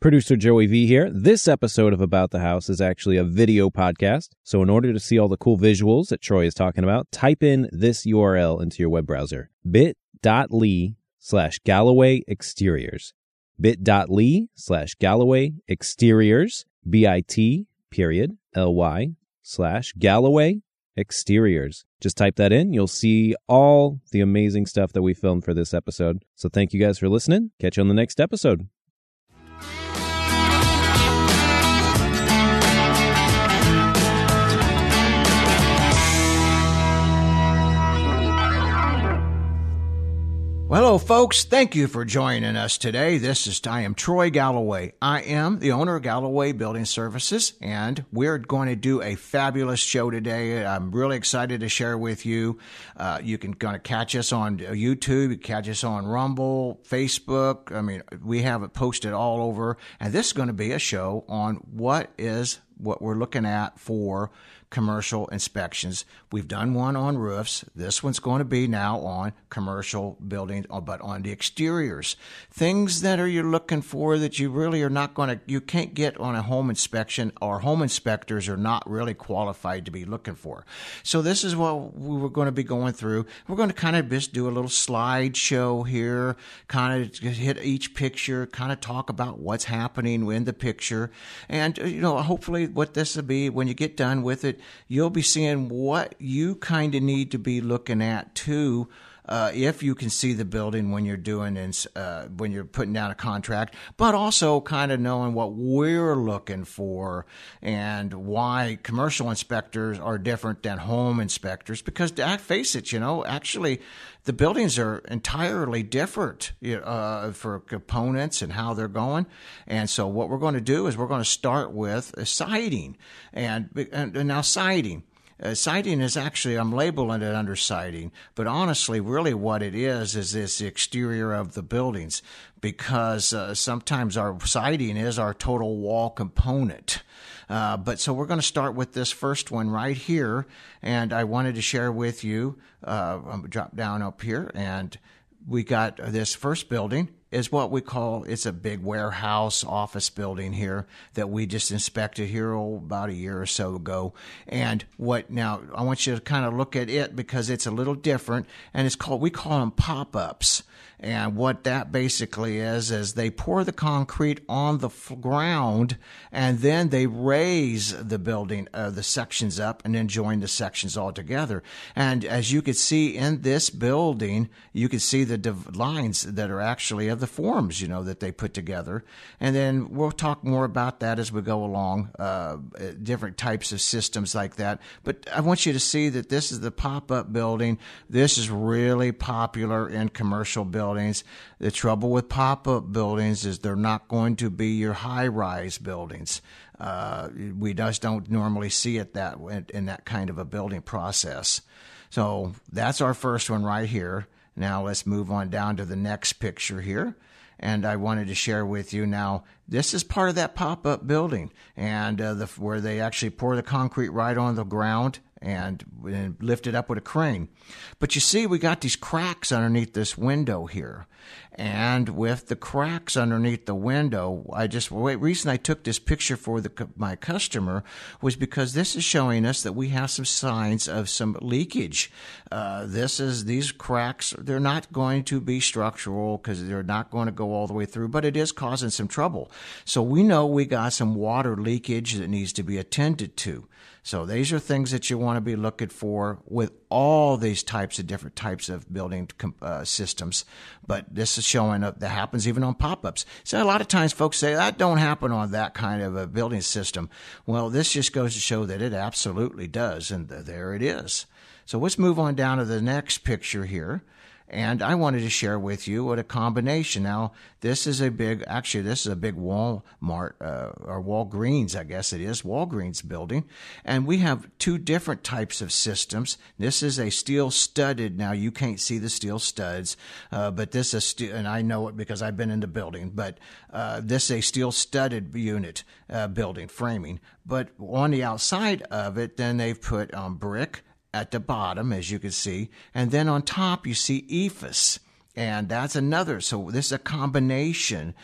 Producer Joey V here. This episode of About the House is actually a video podcast. So in order to see all the cool visuals that Troy is talking about, type in this URL into your web browser, bit.ly/Galloway Exteriors, bit.ly/Galloway Exteriors, bit.ly/Galloway Exteriors. Just type that in. You'll see all the amazing stuff that we filmed for this episode. So thank you guys for listening. Catch you on the next episode. Hello, folks. Thank you for joining us today. I am Troy Galloway. I am the owner of Galloway Building Services, and we're going to do a fabulous show today. I'm really excited to share with you. You can kind of catch us on YouTube, you can catch us on Rumble, Facebook. I mean, we have it posted all over. And this is going to be a show on what we're looking at for commercial inspections. We've done one on roofs. This one's going to be now on commercial buildings, but on the exteriors. Things that you're looking for that you really are not going to, you can't get on a home inspection, or home inspectors are not really qualified to be looking for. So this is what we were going to be going through. We're going to kind of just do a little slideshow here, kind of hit each picture, kind of talk about what's happening in the picture. And, you know, hopefully what this will be, when you get done with it, you'll be seeing what you kind of need to be looking at too, if you can see the building when you're doing and when you're putting down a contract, but also kind of knowing what we're looking for and why commercial inspectors are different than home inspectors. Because face it, you know, actually the buildings are entirely different for components and how they're going. And so what we're going to do is we're going to start with siding, and now siding. Siding is actually, I'm labeling it under siding, but honestly, really what it is the exterior of the buildings, because sometimes our siding is our total wall component. But so we're going to start with this first one right here, and I wanted to share with you, I'm drop down up here, and we got this first building. Is what we call, it's a big warehouse office building here that we just inspected here about a year or so ago. And now I want you to kind of look at it because it's a little different, and we call them pop-ups. And what that basically is they pour the concrete on the ground, and then they raise the building, the sections up, and then join the sections all together. And as you could see in this building, you could see the lines that are actually of the forms, you know, that they put together. And then we'll talk more about that as we go along, different types of systems like that. But I want you to see that this is the pop-up building. This is really popular in commercial buildings. The trouble with pop-up buildings is they're not going to be your high-rise buildings. We just don't normally see it that in that kind of a building process. So that's our first one right here. Now let's move on down to the next picture here. And I wanted to share with you now, this is part of that pop-up building, and where they actually pour the concrete right on the ground and lift it up with a crane. But you see, we got these cracks underneath this window here. And with the cracks underneath the window, reason I took this picture for my customer was because this is showing us that we have some signs of some leakage. These cracks, they're not going to be structural because they're not going to go all the way through, but it is causing some trouble. So we know we got some water leakage that needs to be attended to. So these are things that you want to be looking for with all these types of different types of building systems. But this is showing up that happens even on pop-ups. So a lot of times folks say that don't happen on that kind of a building system. Well, this just goes to show that it absolutely does, and there it is. So let's move on down to the next picture here. And I wanted to share with you what a combination. Now, this is a big Walmart, or Walgreens, I guess it is, Walgreens building. And we have two different types of systems. This is a steel studded. Now, you can't see the steel studs, but this is steel, and I know it because I've been in the building, but this is a steel studded unit, building framing. But on the outside of it, then they've put brick at the bottom, as you can see, and then on top you see Ephus, and that's another. So this is a combination.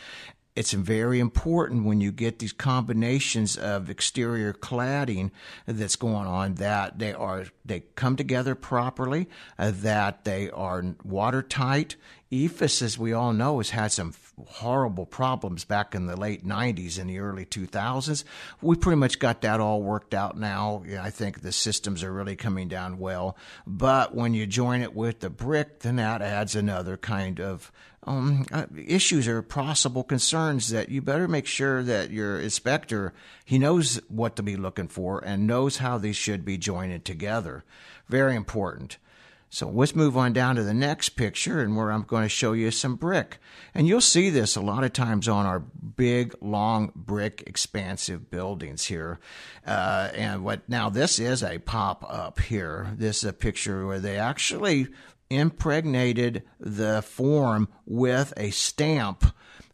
It's very important when you get these combinations of exterior cladding that's going on that they come together properly, that they are watertight. Ephus, as we all know, has had some horrible problems back in the late 90s and the early 2000s. We pretty much got that all worked out now. Yeah, I think the systems are really coming down well. But when you join it with the brick, then that adds another kind of issues or possible concerns that you better make sure that your inspector, he knows what to be looking for and knows how these should be joined together. Very important. So let's move on down to the next picture, and where I'm going to show you some brick. And you'll see this a lot of times on our big, long, brick, expansive buildings here. Now this is a pop-up here. This is a picture where they actually impregnated the form with a stamp,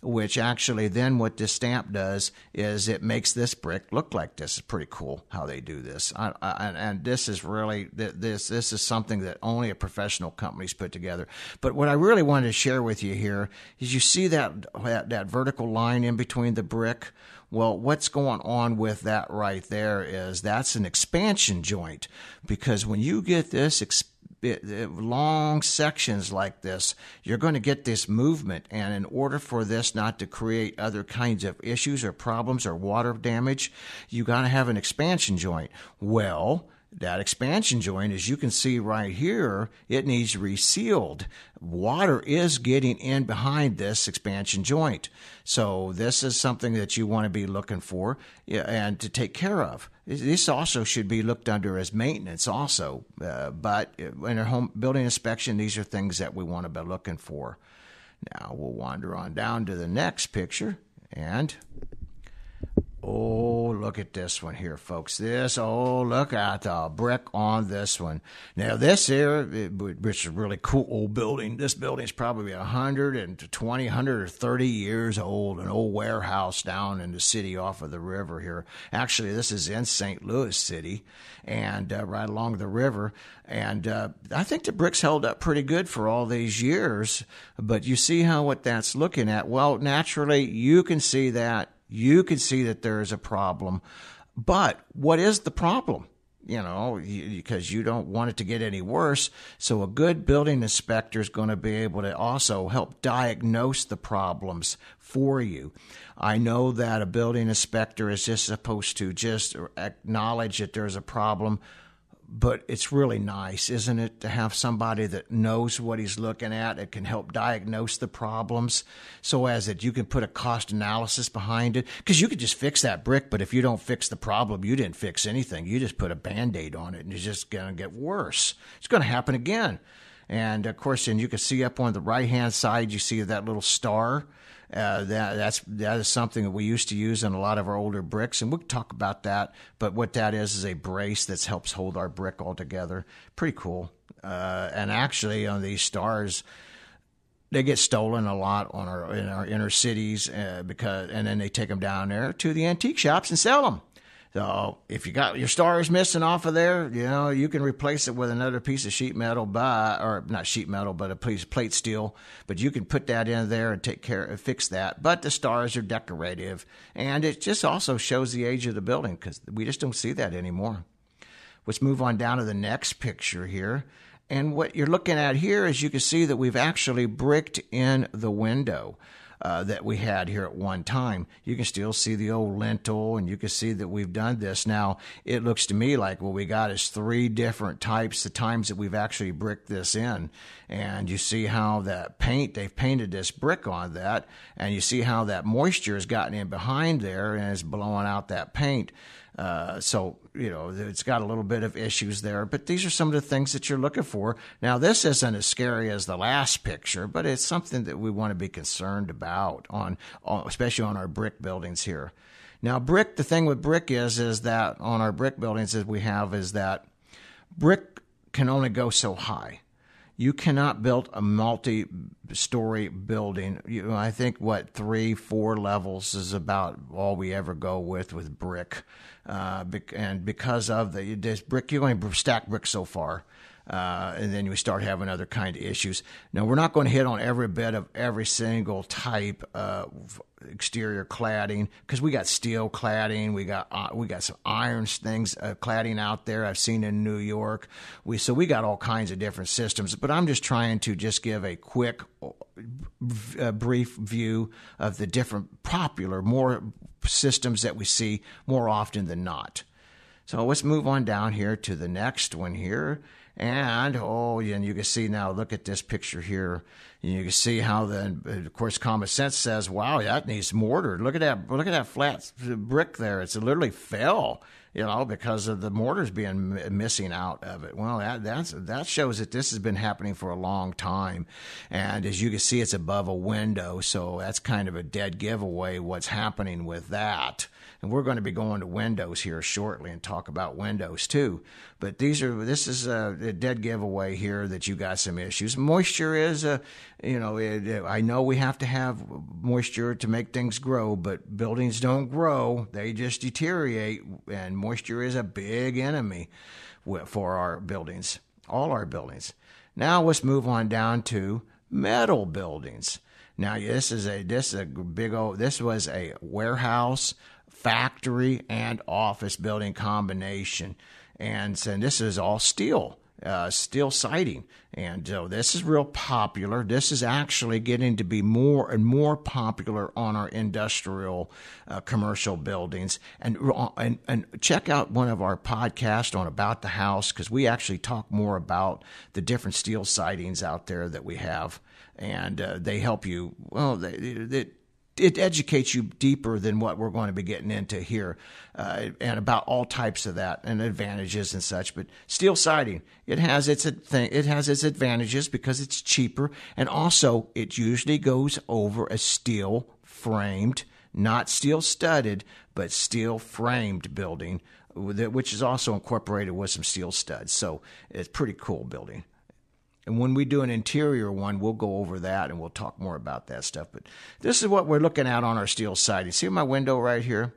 which actually then what this stamp does is it makes this brick look like this. It's pretty cool how they do this. And this is really, this is something that only a professional company's put together. But what I really wanted to share with you here is you see that vertical line in between the brick. Well, what's going on with that right there is that's an expansion joint, because when you get this long sections like this, you're going to get this movement, and in order for this not to create other kinds of issues or problems or water damage, you got to have an expansion joint. Well, that expansion joint, as you can see right here, it needs resealed. Water is getting in behind this expansion joint. So this is something that you want to be looking for and to take care of. This also should be looked under as maintenance also. But in a home building inspection, these are things that we want to be looking for. Now we'll wander on down to the next picture, and oh, look at this one here, folks. Look at the brick on this one. Now, this here, which is a really cool old building. This building is probably 120, 130 years old, an old warehouse down in the city off of the river here. Actually, this is in St. Louis City and right along the river. And I think the brick's held up pretty good for all these years. But you see what that's looking at? Well, naturally, you can see that. You can see that there is a problem, but what is the problem? Because you don't want it to get any worse. So a good building inspector is going to be able to also help diagnose the problems for you. I know that a building inspector is just supposed to just acknowledge that there's a problem, but it's really nice, isn't it, to have somebody that knows what he's looking at and can help diagnose the problems so as that you can put a cost analysis behind it. Because you could just fix that brick, but if you don't fix the problem, you didn't fix anything. You just put a Band-Aid on it, and it's just going to get worse. It's going to happen again. And, of course, and you can see up on the right-hand side, you see that little star. That is something that we used to use in a lot of our older bricks, and we'll talk about that. But what that is a brace that helps hold our brick all together. Pretty cool. And actually, on these stars, they get stolen a lot in our inner cities, and then they take them down there to the antique shops and sell them. So if you got your stars missing off of there, you can replace it with another piece of sheet metal but a piece of plate steel. But you can put that in there and take care and fix that. But the stars are decorative, and it just also shows the age of the building, because we just don't see that anymore. Let's move on down to the next picture here. And what you're looking at here is you can see that we've actually bricked in the window that we had here at one time. You can still see the old lintel, and you can see that we've done this. Now, it looks to me like what we got is three different types, the times that we've actually bricked this in. And you see how that paint, they've painted this brick on that, and you see how that moisture has gotten in behind there and is blowing out that paint. So it's got a little bit of issues there, but these are some of the things that you're looking for. Now, this isn't as scary as the last picture, but it's something that we want to be concerned about, especially on our brick buildings here. Now, brick, the thing with brick is that on our brick buildings that we have is that brick can only go so high. You cannot build a multi-story building. I think, 3-4 levels is about all we ever go with brick. And because of this brick, you only stack brick so far. and then we start having other kind of issues. Now, we're not going to hit on every bit of every single type of exterior cladding, because we got steel cladding, we got some iron things cladding out there. I've seen in New York, we got all kinds of different systems. But I'm just trying to just give a quick, brief view of the different popular more systems that we see more often than not. So let's move on down here to the next one here. And, and you can see now, look at this picture here. And you can see how of course, common sense says, wow, that needs mortar. Look at that flat brick there. It's literally fell, because of the mortars being missing out of it. Well, that shows that this has been happening for a long time. And as you can see, it's above a window. So that's kind of a dead giveaway what's happening with that. And we're going to be going to windows here shortly and talk about windows too. But this is a dead giveaway here that you got some issues. Moisture is I know we have to have moisture to make things grow, but buildings don't grow. They just deteriorate, and moisture is a big enemy for our buildings, all our buildings. Now let's move on down to metal buildings. Now this was a warehouse, factory, and office building combination, and this is all steel siding, and so this is real popular. This is actually getting to be more and more popular on our industrial, commercial buildings. And check out one of our podcasts on About the House, because we actually talk more about the different steel sidings out there that we have, and they help you. Well, it educates you deeper than what we're going to be getting into here, and about all types of that and advantages and such. But steel siding, it has its advantages because it's cheaper, and also it usually goes over a steel framed, not steel studded, but steel framed building, which is also incorporated with some steel studs. So it's pretty cool building. And when we do an interior one, we'll go over that and we'll talk more about that stuff. But this is what we're looking at on our steel siding. See my window right here?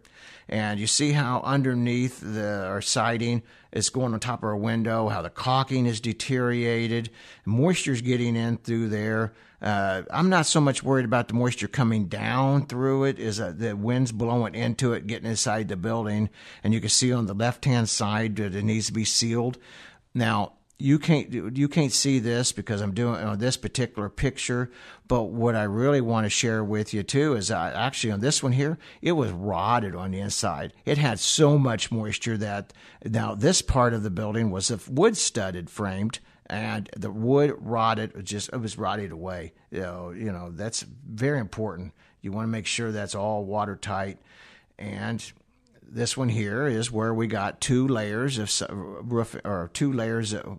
And you see how underneath our siding is going on top of our window, how the caulking is deteriorated, moisture's getting in through there. I'm not so much worried about the moisture coming down through it as the wind's blowing into it, getting inside the building. And you can see on the left-hand side that it needs to be sealed. Now, you can't see this because I'm doing on this particular picture, but what I really want to share with you too is actually on this one here, it was rotted on the inside. It had so much moisture that now this part of the building was a wood studded framed, and the wood rotted, it was rotted away. You know that's very important. You want to make sure that's all watertight. And this one here is where we got two layers of roof, or two layers of,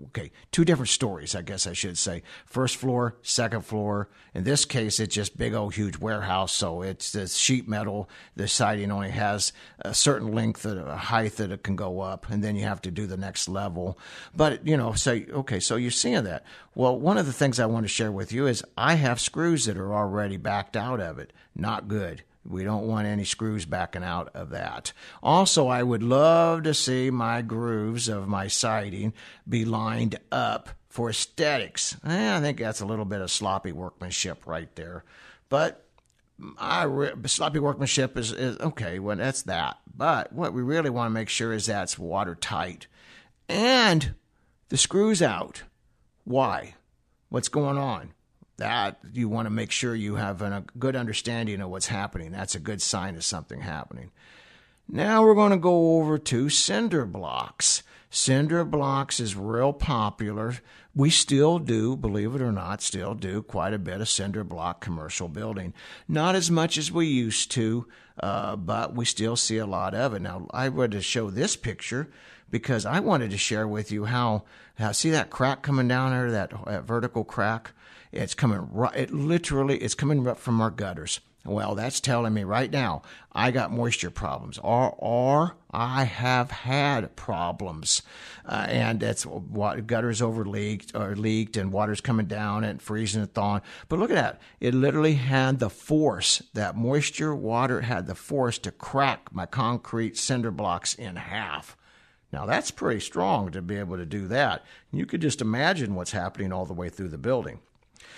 two different stories, I guess I should say. First floor, second floor. In this case, it's just big old huge warehouse, so it's the sheet metal. The siding only has a certain length, a height that it can go up, and then you have to do the next level. But, so you're seeing that. Well, one of the things I want to share with you is I have screws that are already backed out of it. Not good. We don't want any screws backing out of that. Also, I would love to see my grooves of my siding be lined up for aesthetics. I think that's a little bit of sloppy workmanship right there. But sloppy workmanship is okay, well, that's that. But what we really want to make sure is that's watertight. And the screws out. Why? What's going on? That you want to make sure you have a good understanding of what's happening. That's a good sign of something happening. Now we're going to go over to cinder blocks. Cinder blocks is real popular. We still do, believe it or not, quite a bit of cinder block commercial building. Not as much as we used to, but we still see a lot of it. Now, I wanted to show this picture because I wanted to share with you how see that crack coming down there, that vertical crack? It's coming right. It's coming up from our gutters. Well, that's telling me right now I got moisture problems, or I have had problems, and that's what gutters leaked, and water's coming down and freezing and thawing. But look at that! It literally had the force. That moisture water had the force to crack my concrete cinder blocks in half. Now, that's pretty strong to be able to do that. You could just imagine what's happening all the way through the building.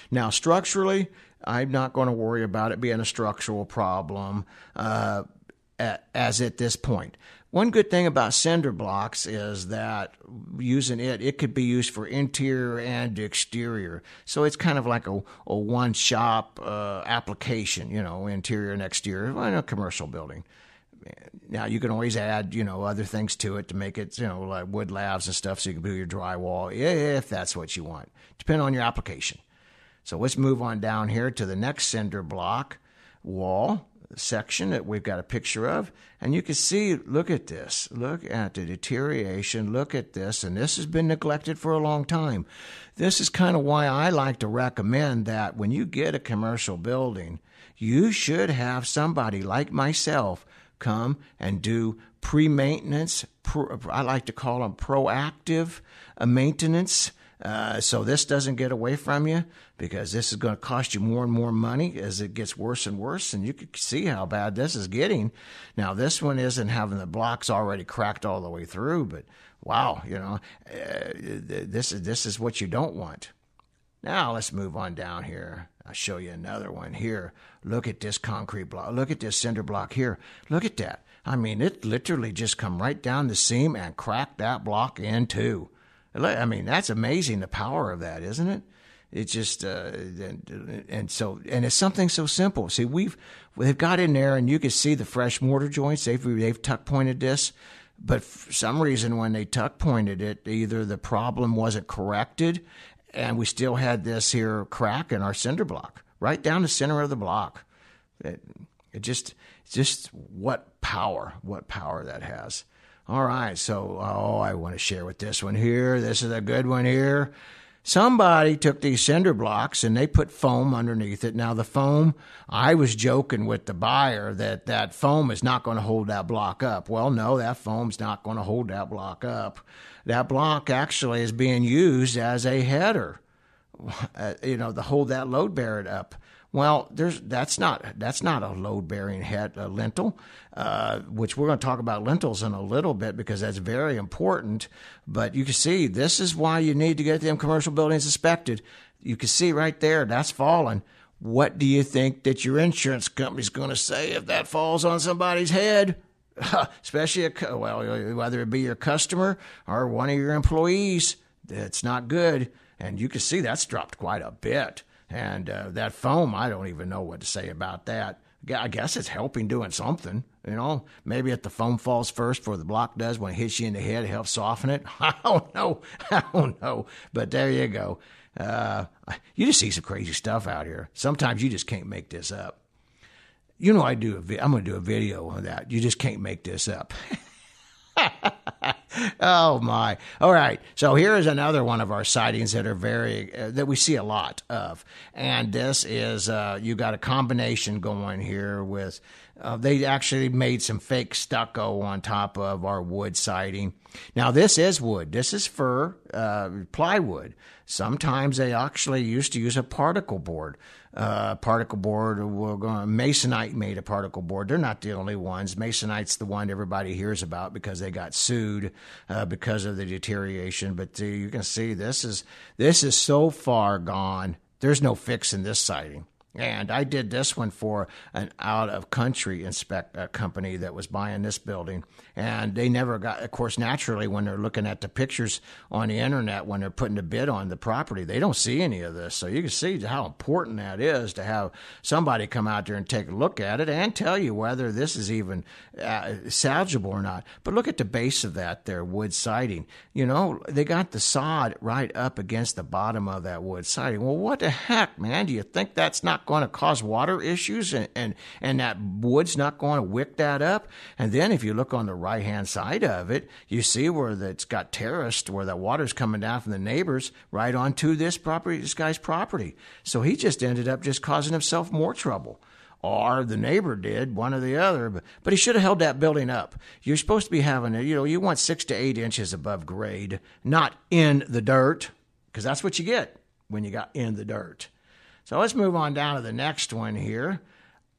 Now, structurally, I'm not going to worry about it being a structural problem as at this point. One good thing about cinder blocks is that using it, it could be used for interior and exterior. So it's kind of like a one-shop application, you know, interior and exterior in a commercial building. Now, you can always add, you know, other things to it to make it, you know, like wood lavs and stuff so you can do your drywall, if that's what you want, depending on your application. So let's move on down here to the next cinder block wall section that we've got a picture of. And you can see, look at this. Look at the deterioration. Look at this. And this has been neglected for a long time. This is kind of why I like to recommend that when you get a commercial building, you should have somebody like myself come and do pre-maintenance. I like to call them proactive maintenance. So this doesn't get away from you, because this is going to cost you more and more money as it gets worse and worse. And you can see how bad this is getting. Now, this one isn't having the blocks already cracked all the way through, but wow, you know, this is what you don't want. Now let's move on down here. I'll show you another one here. Look at this concrete block. Look at this cinder block here. Look at that. I mean, it literally just come right down the seam and cracked that block in two. I mean, that's amazing, the power of that, isn't it? It's just, and it's something so simple. See, they've got in there, and you can see the fresh mortar joints. They've tuck pointed this, but for some reason when they tuck pointed it, either the problem wasn't corrected, and we still had this here crack in our cinder block, right down the center of the block. It just what power that has. All right, so, I want to share with this one here. This is a good one here. Somebody took these cinder blocks and they put foam underneath it. Now, the foam, I was joking with the buyer that foam is not going to hold that block up. Well, no, that foam's not going to hold that block up. That block actually is being used as a header, to hold that load bearer up. Well, that's not a load-bearing head, a lintel, which we're going to talk about lintels in a little bit, because that's very important. But you can see this is why you need to get them commercial buildings inspected. You can see right there, that's fallen. What do you think that your insurance company's going to say if that falls on somebody's head? Especially, whether it be your customer or one of your employees, that's not good. And you can see that's dropped quite a bit. And that foam, I don't even know what to say about that. I guess it's helping doing something, you know. Maybe if the foam falls first before the block does, when it hits you in the head, it helps soften it. I don't know. But there you go. You just see some crazy stuff out here. Sometimes you just can't make this up. You know, I'm going to do a video on that. You just can't make this up. Oh my. All right. So here is another one of our sightings that are that we see a lot of. And this is, you got a combination going here with, they actually made some fake stucco on top of our wood siding. Now, this is wood. This is fir, plywood. Sometimes they actually used to use a particle board. Masonite made a particle board. They're not the only ones. Masonite's the one everybody hears about because they got sued because of the deterioration. But you can see this is so far gone. There's no fixing this siding. And I did this one for an out-of-country company that was buying this building. And they never got, of course, naturally, when they're looking at the pictures on the internet, when they're putting a bid on the property, they don't see any of this. So you can see how important that is to have somebody come out there and take a look at it and tell you whether this is even salvageable or not. But look at the base of that there, wood siding. You know, they got the sod right up against the bottom of that wood siding. Well, what the heck, man? Do you think that's not going to cause water issues and that wood's not going to wick that up? And then if you look on the right hand side of it, you see where it's got terraced, where the water's coming down from the neighbors right onto this guy's property. So he just ended up just causing himself more trouble. Or the neighbor did, one or the other, but he should have held that building up. You're supposed to be having you want 6 to 8 inches above grade, not in the dirt, because that's what you get when you got in the dirt. So let's move on down to the next one here.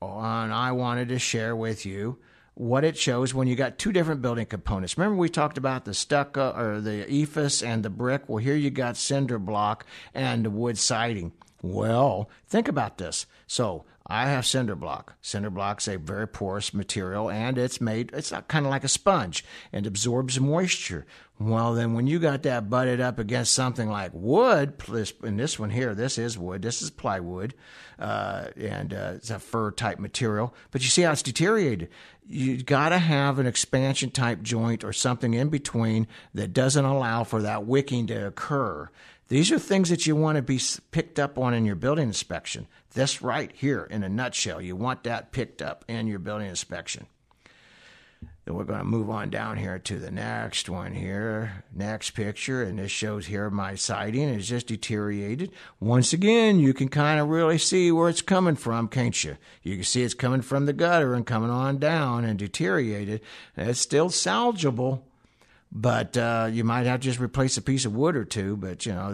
And I wanted to share with you what it shows when you got two different building components. Remember we talked about the stucco or the Ephus and the brick. Well, here you got cinder block and the wood siding. Well, think about this. So I have cinder block. Cinder block's a very porous material, and it's kind of like a sponge and absorbs moisture. Well, then when you got that butted up against something like wood, and this one here, this is wood, this is plywood, and it's a fir-type material, but you see how it's deteriorated. You got to have an expansion-type joint or something in between that doesn't allow for that wicking to occur. These are things that you want to be picked up on in your building inspection. This right here in a nutshell, you want that picked up in your building inspection. Then we're going to move on down here to the next one here, next picture. And this shows here my siding is just deteriorated. Once again, you can kind of really see where it's coming from, can't you? You can see it's coming from the gutter and coming on down and deteriorated. And it's still salvageable. But you might have to just replace a piece of wood or two. But, you know,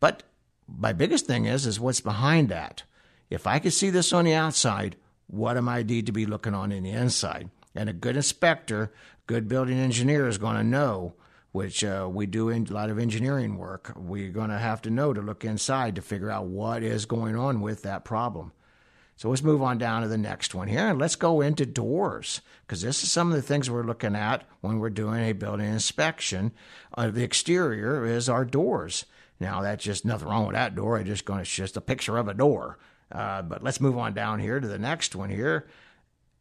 but my biggest thing is what's behind that. If I could see this on the outside, what am I need to be looking on in the inside? And a good inspector, good building engineer is going to know, which we do in a lot of engineering work. We're going to have to know to look inside to figure out what is going on with that problem. So let's move on down to the next one here, and let's go into doors, because this is some of the things we're looking at when we're doing a building inspection. The exterior is our doors. Now, that's just nothing wrong with that door. It's just a picture of a door. But let's move on down here to the next one here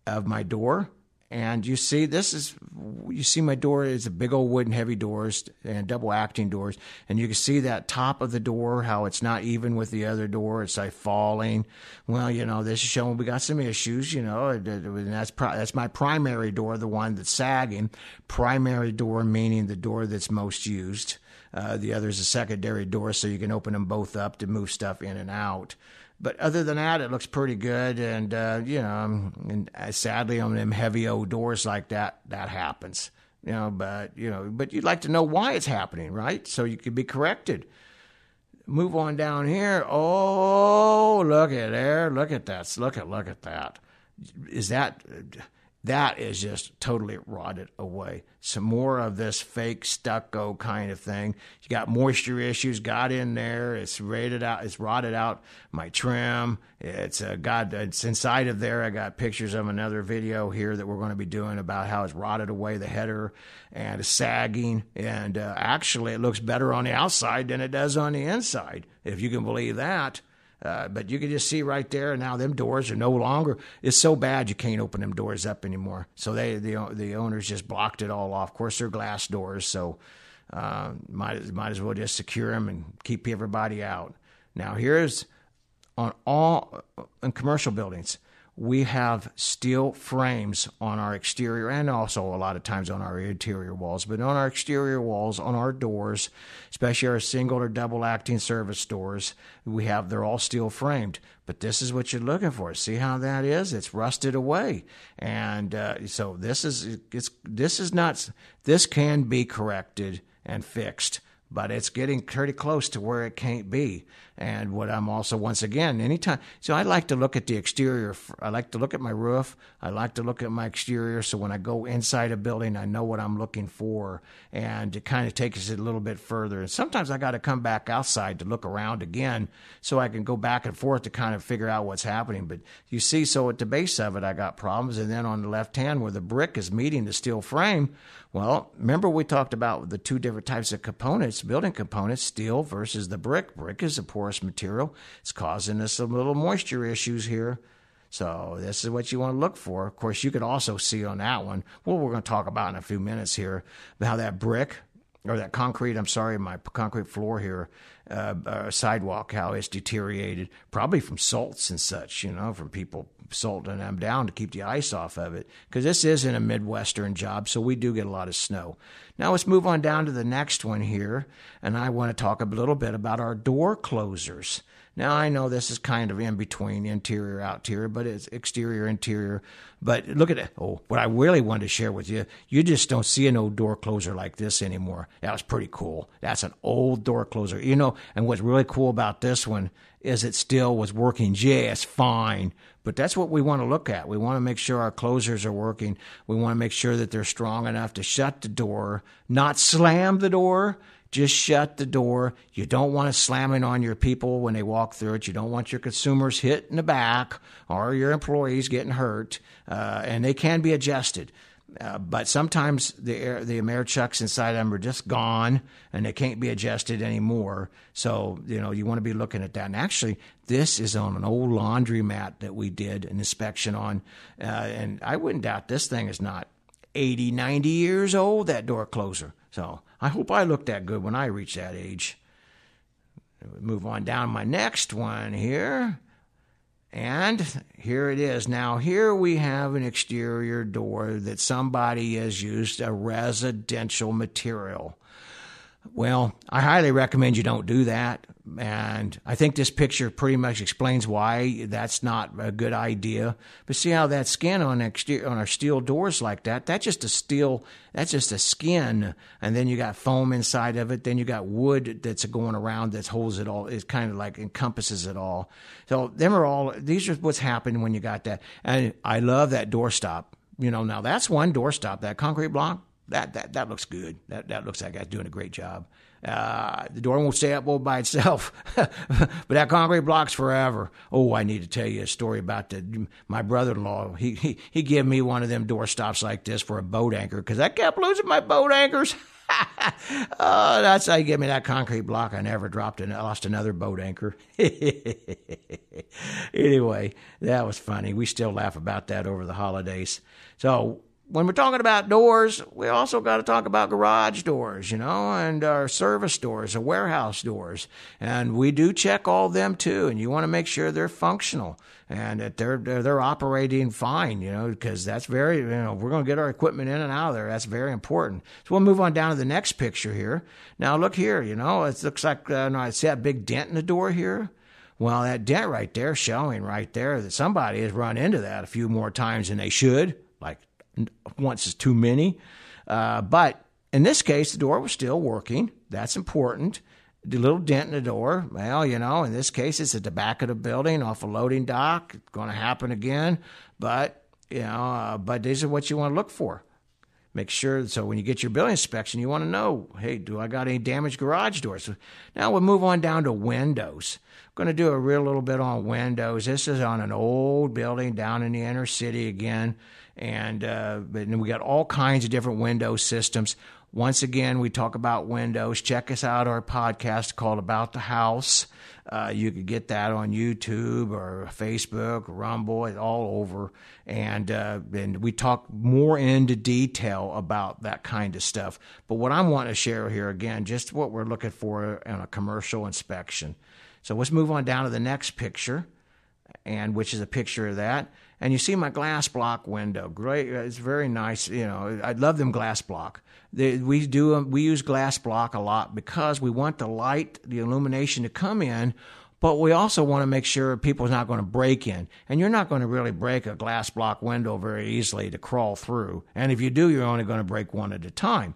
of my door. And you see, my door is a big old wooden heavy doors and double acting doors. And you can see that top of the door, how it's not even with the other door. It's like falling. Well, you know, this is showing we got some issues, you know, and that's my primary door, the one that's sagging. Primary door meaning the door that's most used. The other is a secondary door, so you can open them both up to move stuff in and out. But other than that, it looks pretty good. And, sadly, on them heavy old doors like that happens. You know, but you'd like to know why it's happening, right? So you could be corrected. Move on down here. Oh, look at there. Look at that. Look at that. That is just totally rotted away. Some more of this fake stucco kind of thing. You got moisture issues, got in there. It's rated out. It's rotted out. My trim. It's inside of there. I got pictures of another video here that we're going to be doing about how it's rotted away, the header, and it's sagging. And actually, it looks better on the outside than it does on the inside, if you can believe that. But you can just see right there now them doors are no longer, it's so bad you can't open them doors up anymore. So the owners just blocked it all off. Of course, they're glass doors, so might as well just secure them and keep everybody out. Now here's in commercial buildings, we have steel frames on our exterior and also a lot of times on our interior walls. But on our exterior walls, on our doors, especially our single or double acting service doors, they're all steel framed. But this is what you're looking for. See how that is? It's rusted away. And so this can be corrected and fixed. But it's getting pretty close to where it can't be. And what I'm also, once again, anytime. So I like to look at the exterior. I like to look at my roof. I like to look at my exterior. So when I go inside a building, I know what I'm looking for. And it kind of takes it a little bit further. And sometimes I got to come back outside to look around again so I can go back and forth to kind of figure out what's happening. But you see, so at the base of it, I got problems. And then on the left hand where the brick is meeting the steel frame, well, remember we talked about the two different types of components, building components, steel versus the brick. Brick is a porous material. It's causing us some little moisture issues here. So this is what you want to look for. Of course, you could also see on that one, well, we're going to talk about in a few minutes here, how that brick or that concrete, my concrete floor here, sidewalk, how it's deteriorated, probably from salts and such, you know, from people salting them down to keep the ice off of it, because this isn't a Midwestern job, so we do get a lot of snow. Now let's move on down to the next one here, and I want to talk a little bit about our door closers. Now, I know this is kind of in between interior, exterior, but it's exterior, interior. But look at it. Oh, what I really wanted to share with you, you just don't see an old door closer like this anymore. That was pretty cool. That's an old door closer. You know, and what's really cool about this one is it still was working just fine. But that's what we want to look at. We want to make sure our closers are working. We want to make sure that they're strong enough to shut the door, not slam the door. Just shut the door. You don't want it slamming on your people when they walk through it. You don't want your consumers hit in the back or your employees getting hurt. And they can be adjusted. But sometimes the air chucks inside them are just gone and they can't be adjusted anymore. So, you know, you want to be looking at that. And actually, this is on an old laundromat that we did an inspection on. And I wouldn't doubt this thing is not 80, 90 years old, that door closer. So I hope I look that good when I reach that age. Move on down to my next one here. And here it is. Now, here we have an exterior door that somebody has used a residential material. Well, I highly recommend you don't do that. And I think this picture pretty much explains why that's not a good idea. But see how that skin on our steel doors like that, that's just a skin. And then you got foam inside of it. Then you got wood that's going around that holds it all. It kind of like encompasses it all. So these are what's happened when you got that. And I love that doorstop. You know, now that's one doorstop, that concrete block. That looks good. That looks like that's doing a great job. The door won't stay up all by itself, but that concrete block's forever. Oh, I need to tell you a story about my brother-in-law. He gave me one of them door stops like this for a boat anchor because I kept losing my boat anchors. Oh, that's how you give me that concrete block. I never lost another boat anchor. Anyway, that was funny. We still laugh about that over the holidays. So, when we're talking about doors, we also got to talk about garage doors, you know, and our service doors, our warehouse doors. And we do check all of them, too. And you want to make sure they're functional and that they're operating fine, you know, because that's very, you know, we're going to get our equipment in and out of there. That's very important. So we'll move on down to the next picture here. Now, look here, you know, it looks like, I see that big dent in the door here. Well, that dent right there showing right there that somebody has run into that a few more times than they should, like once is too many. But in this case, the door was still working. That's important. The little dent in the door, well, you know, in this case, it's at the back of the building off a loading dock. It's going to happen again. But, you know, but these are what you want to look for. Make sure, so when you get your building inspection, you want to know, hey, do I got any damaged garage doors? So now we'll move on down to windows. I'm going to do a real little bit on windows. This is on an old building down in the inner city again. And we got all kinds of different window systems. Once again, we talk about windows. Check us out, our podcast called About the House. You can get that on YouTube or Facebook, Rumble, it's all over. And we talk more into detail about that kind of stuff. But what I'm wanting to share here, again, just what we're looking for in a commercial inspection. So let's move on down to the next picture, and which is a picture of that. And you see my glass block window. Great. It's very nice. You know, I love them glass block. We use glass block a lot because we want the light, the illumination to come in, but we also want to make sure people's not going to break in. And you're not going to really break a glass block window very easily to crawl through. And if you do, you're only going to break one at a time.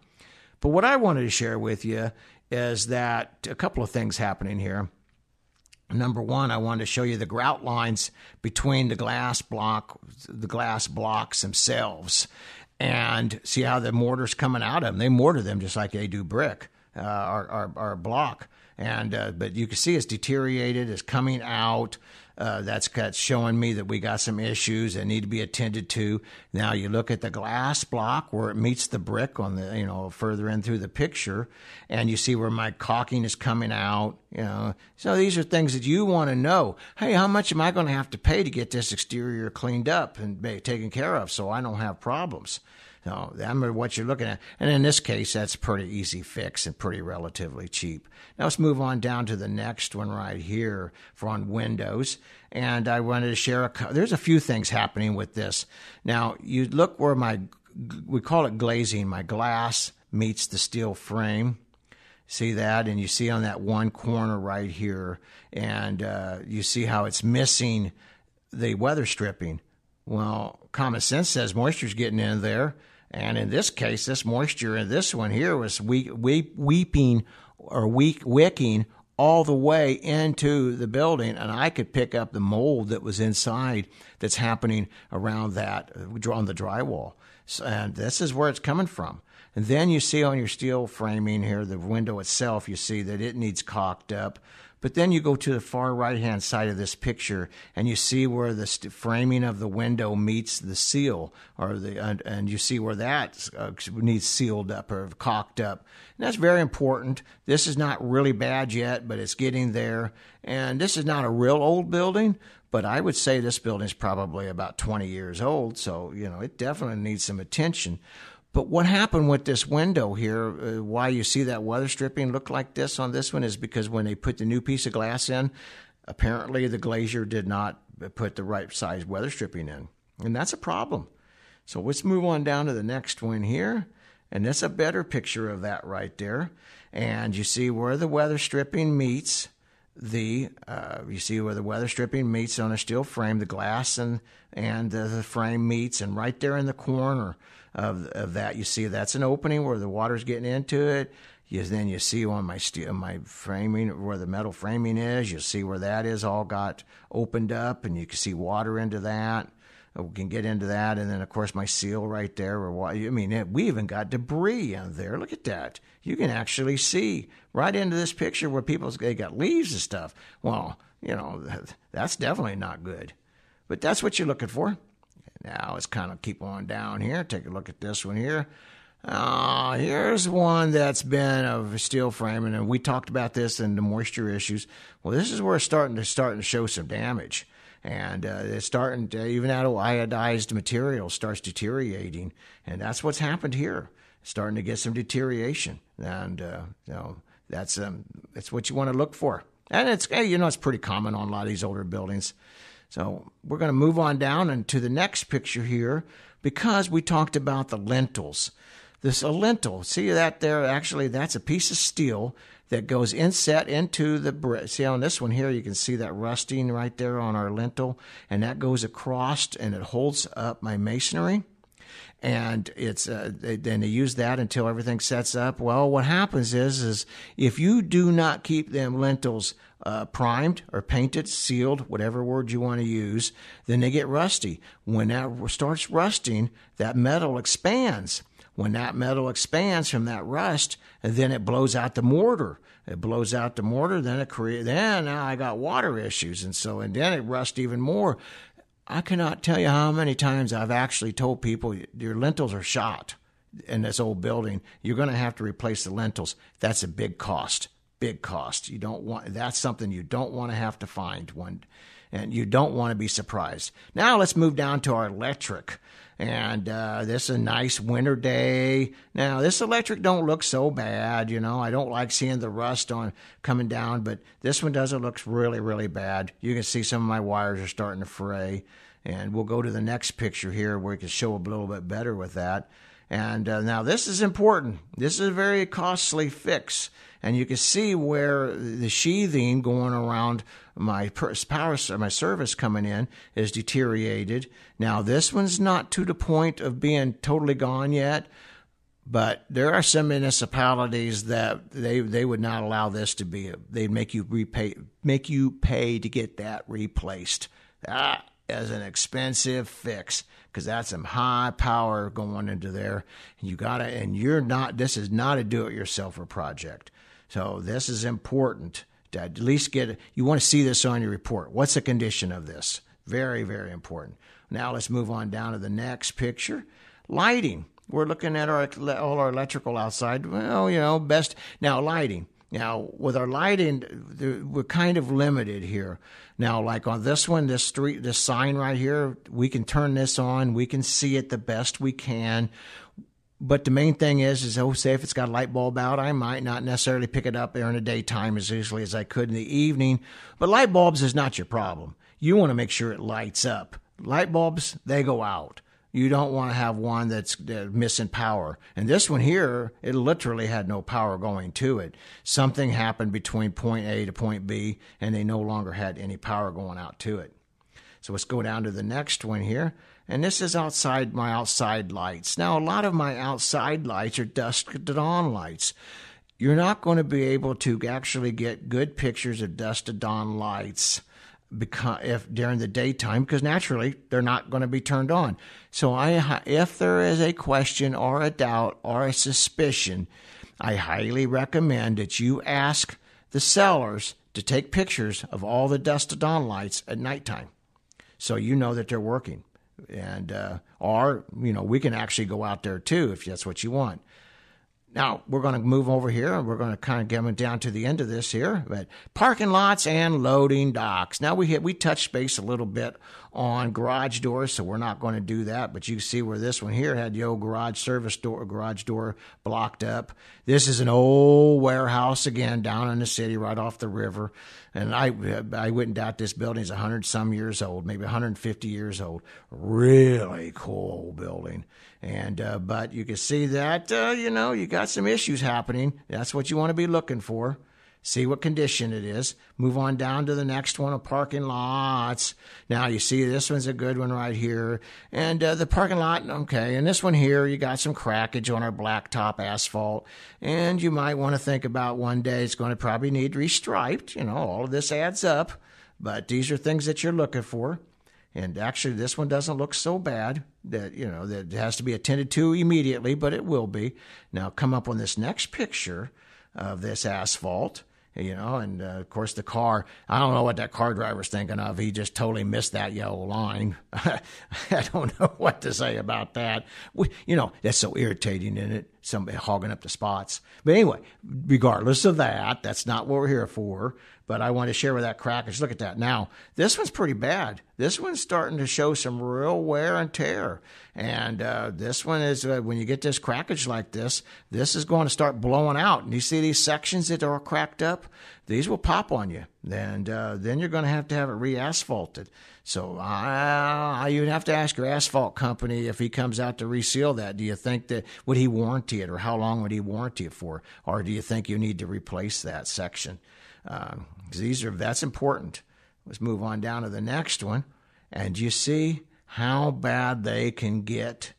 But what I wanted to share with you is that a couple of things happening here. Number one, I wanted to show you the grout lines between the glass blocks themselves, and see how the mortar's coming out of them. They mortar them just like they do brick or block. But you can see it's deteriorated, it's coming out. That's showing me that we got some issues that need to be attended to. Now you look at the glass block where it meets the brick on the, you know, further in through the picture, and you see where my caulking is coming out, you know. So these are things that you want to know. Hey, how much am I going to have to pay to get this exterior cleaned up and taken care of so I don't have problems? No, that's what you're looking at. And in this case, that's a pretty easy fix and pretty relatively cheap. Now let's move on down to the next one right here for on windows. And I wanted to share, there's a few things happening with this. Now you look where we call it glazing, my glass meets the steel frame. See that? And you see on that one corner right here, and you see how it's missing the weather stripping. Well, common sense says moisture's getting in there. And in this case, this moisture in this one here was wicking all the way into the building, and I could pick up the mold that was inside that's happening around that on the drywall. So, and this is where it's coming from. And then you see on your steel framing here, the window itself, you see that it needs caulked up. But then you go to the far right-hand side of this picture, and you see where the framing of the window meets the seal, or the and you see where that needs sealed up or caulked up. And that's very important. This is not really bad yet, but it's getting there. And this is not a real old building, but I would say this building is probably about 20 years old, so you know it definitely needs some attention. But what happened with this window here, why you see that weather stripping look like this on this one, is because when they put the new piece of glass in, apparently the glazier did not put the right size weather stripping in. And that's a problem. So let's move on down to the next one here. And that's a better picture of that right there. And you see where the weather stripping meets the, you see where the weather stripping meets on a steel frame, the glass and the frame meets, and right there in the corner of that, you see that's an opening where the water's getting into it. Then you see on my framing where the metal framing is, you see where that is all got opened up, and you can see water into that. We can get into that, and then of course my seal right there. I mean, we even got debris in there. Look at that. You can actually see right into this picture where they got leaves and stuff. Well, you know, that's definitely not good. But that's what you're looking for. Now let's kind of keep on down here. Take a look at this one here. Here's one that's been of steel framing, and we talked about this and the moisture issues. Well, this is where it's starting to show some damage. And it's starting to, even that iodized material starts deteriorating. And that's what's happened here. It's starting to get some deterioration. And, you know, that's what you want to look for. And it's, you know, it's pretty common on a lot of these older buildings. So we're going to move on down and to the next picture here, because we talked about the lintels. This a lintel, see that there? Actually, that's a piece of steel that goes inset into the brick. See on this one here, you can see that rusting right there on our lintel, and that goes across and it holds up my masonry. And it's then they use that until everything sets up. Well, what happens is if you do not keep them lintels primed or painted, sealed, whatever word you want to use, then they get rusty. When that starts rusting, that metal expands. When that metal expands from that rust, then it blows out the mortar. It blows out the mortar, then it creates, then now I got water issues, and then it rusts even more. I cannot tell you how many times I've actually told people, your lintels are shot in this old building. You're going to have to replace the lintels. That's a big cost. Big cost. You don't want, that's something you don't want to have to find one, and you don't want to be surprised. Now let's move down to our electric. And this is a nice winter day. Now, this electric don't look so bad, you know. I don't like seeing the rust on coming down, but this one doesn't look really, really bad. You can see some of my wires are starting to fray. And we'll go to the next picture here where we can show a little bit better with that. And now this is important. This is a very costly fix. And you can see where the sheathing going around my power, my service coming in, is deteriorated. Now, this one's not to the point of being totally gone yet, but there are some municipalities that they would not allow this to be. They'd make you pay to get that replaced. Ah, as an expensive fix, because that's some high power going into there. This is not a do-it-yourselfer project. So this is important. At least you want to see this on your report. What's the condition of this? Very, very important. Now let's move on down to the next picture. Lighting. We're looking at all our electrical outside. Well, you know, best. Now, lighting. Now, with our lighting, we're kind of limited here. Now, like on this one, this sign right here, we can turn this on. We can see it the best we can. But the main thing is say if it's got a light bulb out, I might not necessarily pick it up there in the daytime as easily as I could in the evening. But light bulbs is not your problem. You want to make sure it lights up. Light bulbs, they go out. you don't want to have one that's missing power. And this one here, it literally had no power going to it. Something happened between point A to point B, and they no longer had any power going out to it. So let's go down to the next one here. And this is outside my outside lights. Now, a lot of my outside lights are dusk to dawn lights. You're not going to be able to actually get good pictures of dusk to dawn lights during the daytime, because naturally they're not going to be turned on. So if there is a question or a doubt or a suspicion, I highly recommend that you ask the sellers to take pictures of all the dusk to dawn lights at nighttime, so you know that they're working. And or you know, we can actually go out there too if that's what you want. Now, we're going to move over here, and we're going to kind of get down to the end of this here. But parking lots and loading docks. Now, we touched base a little bit on garage doors, so we're not going to do that. But you see where this one here had the old garage door blocked up. This is an old warehouse, again, down in the city right off the river. And I wouldn't doubt this building is 100-some years old, maybe 150 years old. Really cool building. And but you can see that, you know, you got some issues happening. That's what you want to be looking for. See what condition it is. Move on down to the next one of parking lots. Now, you see this one's a good one right here. And the parking lot, okay. And this one here, you got some crackage on our blacktop asphalt. And you might want to think about one day it's going to probably need restriped. You know, all of this adds up. But these are things that you're looking for. And actually, this one doesn't look so bad that, you know, that it has to be attended to immediately, but it will be. Now, come up on this next picture of this asphalt, you know, and, of course, the car. I don't know what that car driver's thinking of. He just totally missed that yellow line. I don't know what to say about that. You know, that's so irritating, isn't it? Somebody hogging up the spots. But anyway, regardless of that, that's not what we're here for. But I want to share with that crackage. Look at that. Now, this one's pretty bad. This one's starting to show some real wear and tear. And this one is, when you get this crackage like this, this is going to start blowing out. And you see these sections that are cracked up? These will pop on you. And then you're going to have it re-asphalted. So you'd have to ask your asphalt company if he comes out to reseal that. Do you think that, would he warranty it, or how long would he warranty it for? Or do you think you need to replace that section? That's important. Let's move on down to the next one. And you see how bad they can get.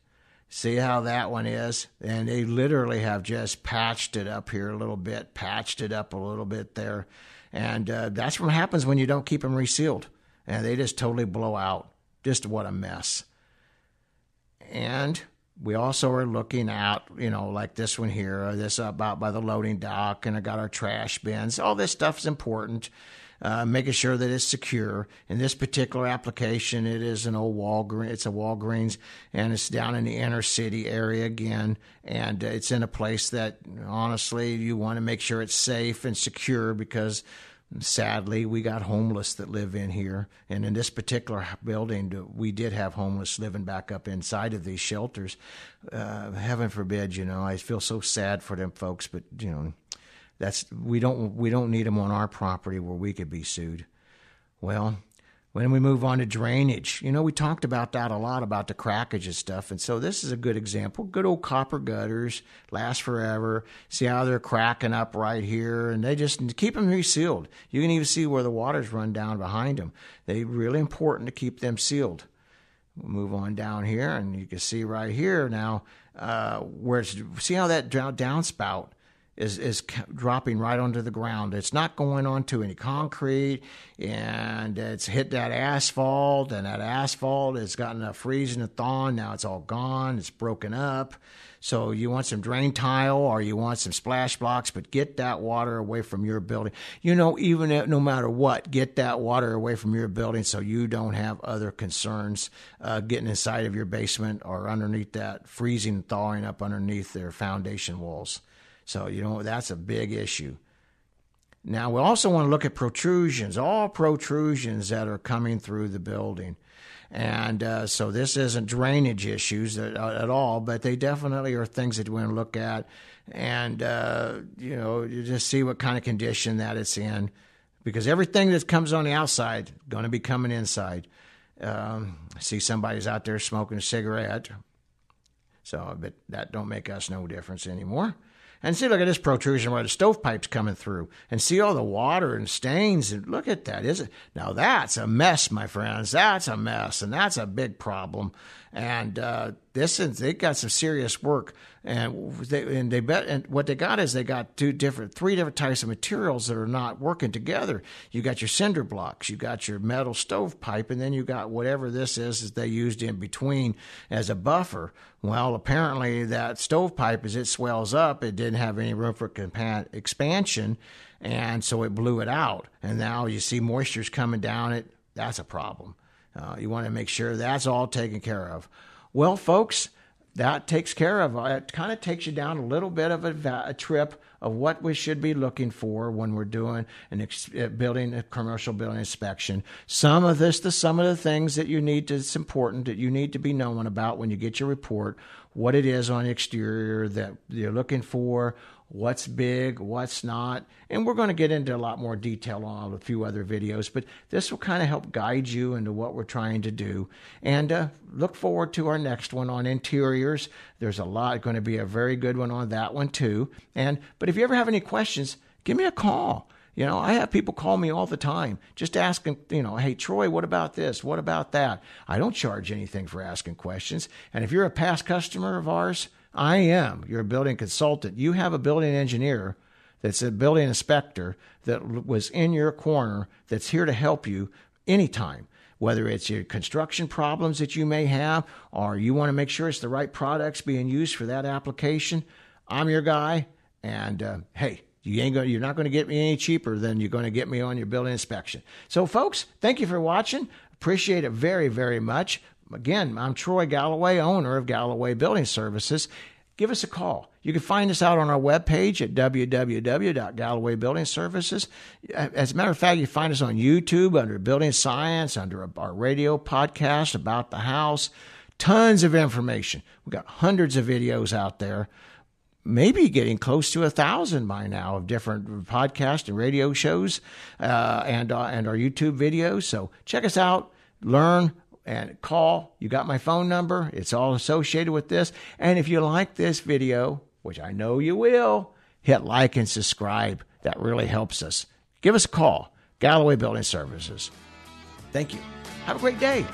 See how that one is? And they literally have just patched it up here a little bit, patched it up a little bit there. And that's what happens when you don't keep them resealed. And they just totally blow out. Just what a mess. And we also are looking out, you know, like this one here, or this up out by the loading dock, and I got our trash bins. All this stuff is important, making sure that it's secure. In this particular application, it is an old Walgreens. It's a Walgreens, and it's down in the inner city area again. And it's in a place that, honestly, you want to make sure it's safe and secure, because sadly, we got homeless that live in here. And in this particular building, we did have homeless living back up inside of these shelters. Heaven forbid, you know, I feel so sad for them folks, but, you know, we don't need them on our property where we could be sued. Well, when we move on to drainage, you know, we talked about that a lot, about the crackage and stuff. And so this is a good example. Good old copper gutters last forever. See how they're cracking up right here. And they just keep them resealed. You can even see where the water's run down behind them. They're really important to keep them sealed. We'll move on down here. And you can see right here now where it's, see how that downspout is dropping right onto the ground. It's not going onto any concrete, and it's hit that asphalt, and that asphalt has gotten a freeze and a thaw. Now it's all gone. It's broken up. So you want some drain tile, or you want some splash blocks, but get that water away from your building. You know, even if, no matter what, get that water away from your building so you don't have other concerns getting inside of your basement or underneath that, freezing, thawing up underneath their foundation walls. So, you know, that's a big issue. Now, we also want to look at protrusions, all protrusions that are coming through the building. And so this isn't drainage issues at all, but they definitely are things that we want to look at. And, you know, you just see what kind of condition that it's in, because everything that comes on the outside is going to be coming inside. See somebody's out there smoking a cigarette. So, but that don't make us no difference anymore. And see, look at this protrusion where the stovepipe's coming through. And see all the water and stains. And look at that, isn't it? Now, that's a mess, my friends. That's a mess. And that's a big problem. And they got some serious work. And what they got is they got three different types of materials that are not working together. You got your cinder blocks, you got your metal stovepipe, and then you got whatever this is that they used in between as a buffer. Well, apparently that stovepipe, as it swells up, it didn't have any room for expansion, and so it blew it out. And now you see moisture's coming down it. That's a problem. You want to make sure that's all taken care of. Well, folks, that takes care of it. Kind of takes you down a little bit of a trip of what we should be looking for when we're doing a commercial building inspection. Some of the things that you need that's important that you need to be knowing about when you get your report, what it is on the exterior that you're looking for, what's big, what's not. And we're going to get into a lot more detail on a few other videos, but this will kind of help guide you into what we're trying to do. And look forward to our next one on interiors. There's going to be a very good one on that one too. But if you ever have any questions, give me a call. You know, I have people call me all the time, just asking, you know, hey, Troy, what about this? What about that? I don't charge anything for asking questions. And if you're a past customer of ours, I am. You're a building consultant. You have a building engineer that's a building inspector that was in your corner that's here to help you anytime, whether it's your construction problems that you may have or you want to make sure it's the right products being used for that application. I'm your guy. And hey, you're not going to get me any cheaper than you're going to get me on your building inspection. So, folks, thank you for watching. Appreciate it very, very much. Again, I'm Troy Galloway, owner of Galloway Building Services. Give us a call. You can find us out on our webpage at www.gallowaybuildingservices. As a matter of fact, you find us on YouTube under Building Science, under our radio podcast, About the House. Tons of information. We've got hundreds of videos out there. Maybe getting close to 1,000 by now of different podcast and radio shows and our YouTube videos. So check us out, learn, and call. You got my phone number. It's all associated with this. And if you like this video, which I know you will, hit like and subscribe. That really helps us. Give us a call. Galloway Building Services. Thank you. Have a great day.